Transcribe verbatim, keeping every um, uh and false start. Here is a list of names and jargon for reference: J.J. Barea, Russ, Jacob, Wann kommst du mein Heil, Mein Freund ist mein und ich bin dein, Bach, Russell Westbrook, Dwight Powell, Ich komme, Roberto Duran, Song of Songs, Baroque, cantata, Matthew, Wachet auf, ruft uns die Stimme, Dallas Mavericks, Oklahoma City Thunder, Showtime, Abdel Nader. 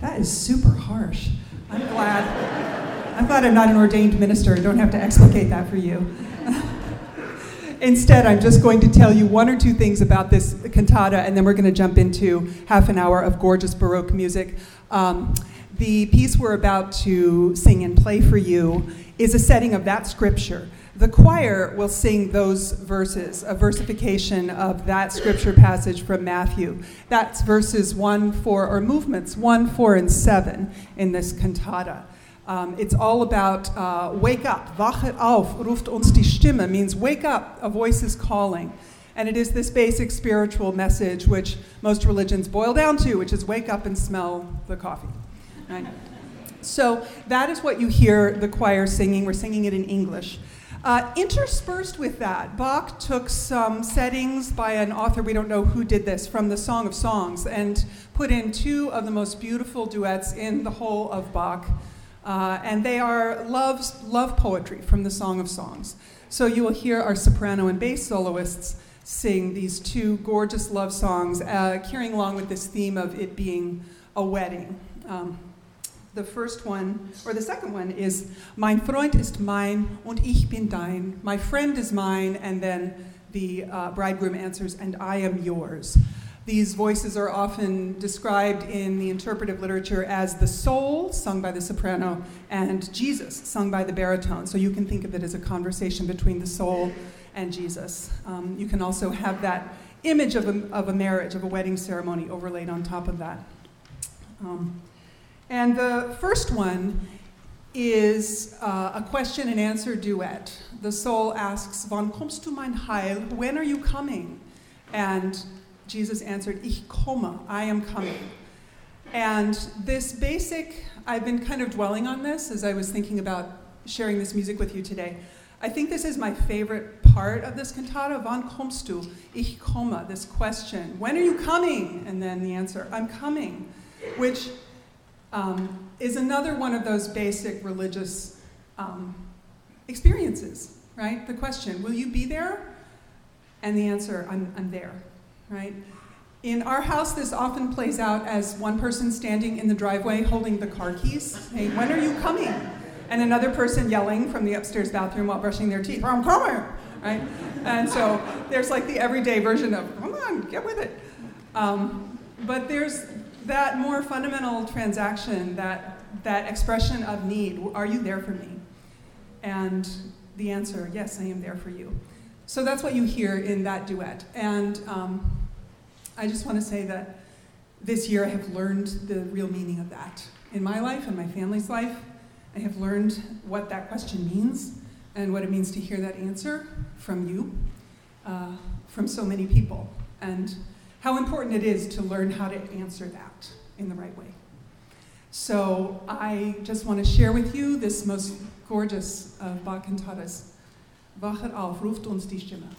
That is super harsh. I'm glad. I'm glad I'm not an ordained minister. I don't have to explicate that for you. Instead, I'm just going to tell you one or two things about this cantata, and then we're going to jump into half an hour of gorgeous Baroque music. Um, the piece we're about to sing and play for you is a setting of that scripture. The choir will sing those verses, a versification of that scripture passage from Matthew. That's verses one, four, or movements one, four, and seven in this cantata. Um, it's all about uh, wake up. Wachet auf, ruft uns die Stimme means wake up, a voice is calling. And it is this basic spiritual message which most religions boil down to, which is wake up and smell the coffee. Right? So that is what you hear the choir singing. We're singing it in English. Uh, interspersed with that, Bach took some settings by an author, we don't know who did this, from the Song of Songs, and put in two of the most beautiful duets in the whole of Bach. Uh, and they are loves, love poetry from the Song of Songs. So you will hear our soprano and bass soloists sing these two gorgeous love songs, uh, carrying along with this theme of it being a wedding. Um, The first one, or the second one, is Mein Freund ist mein und ich bin dein. My friend is mine, and then the uh, bridegroom answers, and I am yours. These voices are often described in the interpretive literature as the soul, sung by the soprano, and Jesus, sung by the baritone. So you can think of it as a conversation between the soul and Jesus. Um, you can also have that image of a, of a marriage, of a wedding ceremony, overlaid on top of that. Um, And the first one is uh, a question and answer duet. The soul asks, "Wann kommst du mein Heil?" When are you coming? And Jesus answered, "Ich komme, I am coming." And this basic, I've been kind of dwelling on this as I was thinking about sharing this music with you today. I think this is my favorite part of this cantata, "Wann kommst du? Ich komme," this question. When are you coming? And then the answer, I'm coming, which Um, is another one of those basic religious um, experiences, right? The question, will you be there? And the answer, I'm, I'm there, right? In our house, this often plays out as one person standing in the driveway holding the car keys, saying, when are you coming? And another person yelling from the upstairs bathroom while brushing their teeth, I'm coming, right? And so there's like the everyday version of, come on, get with it. Um, but there's that more fundamental transaction, that that expression of need, are you there for me? And the answer, yes, I am there for you. So that's what you hear in that duet. And um, I just want to say that this year I have learned the real meaning of that. In my life and my family's life, I have learned what that question means and what it means to hear that answer from you, uh, from so many people. And how important it is to learn how to answer that in the right way. So I just want to share with you this most gorgeous of Bach cantatas. Wachet auf, ruft uns die Stimme.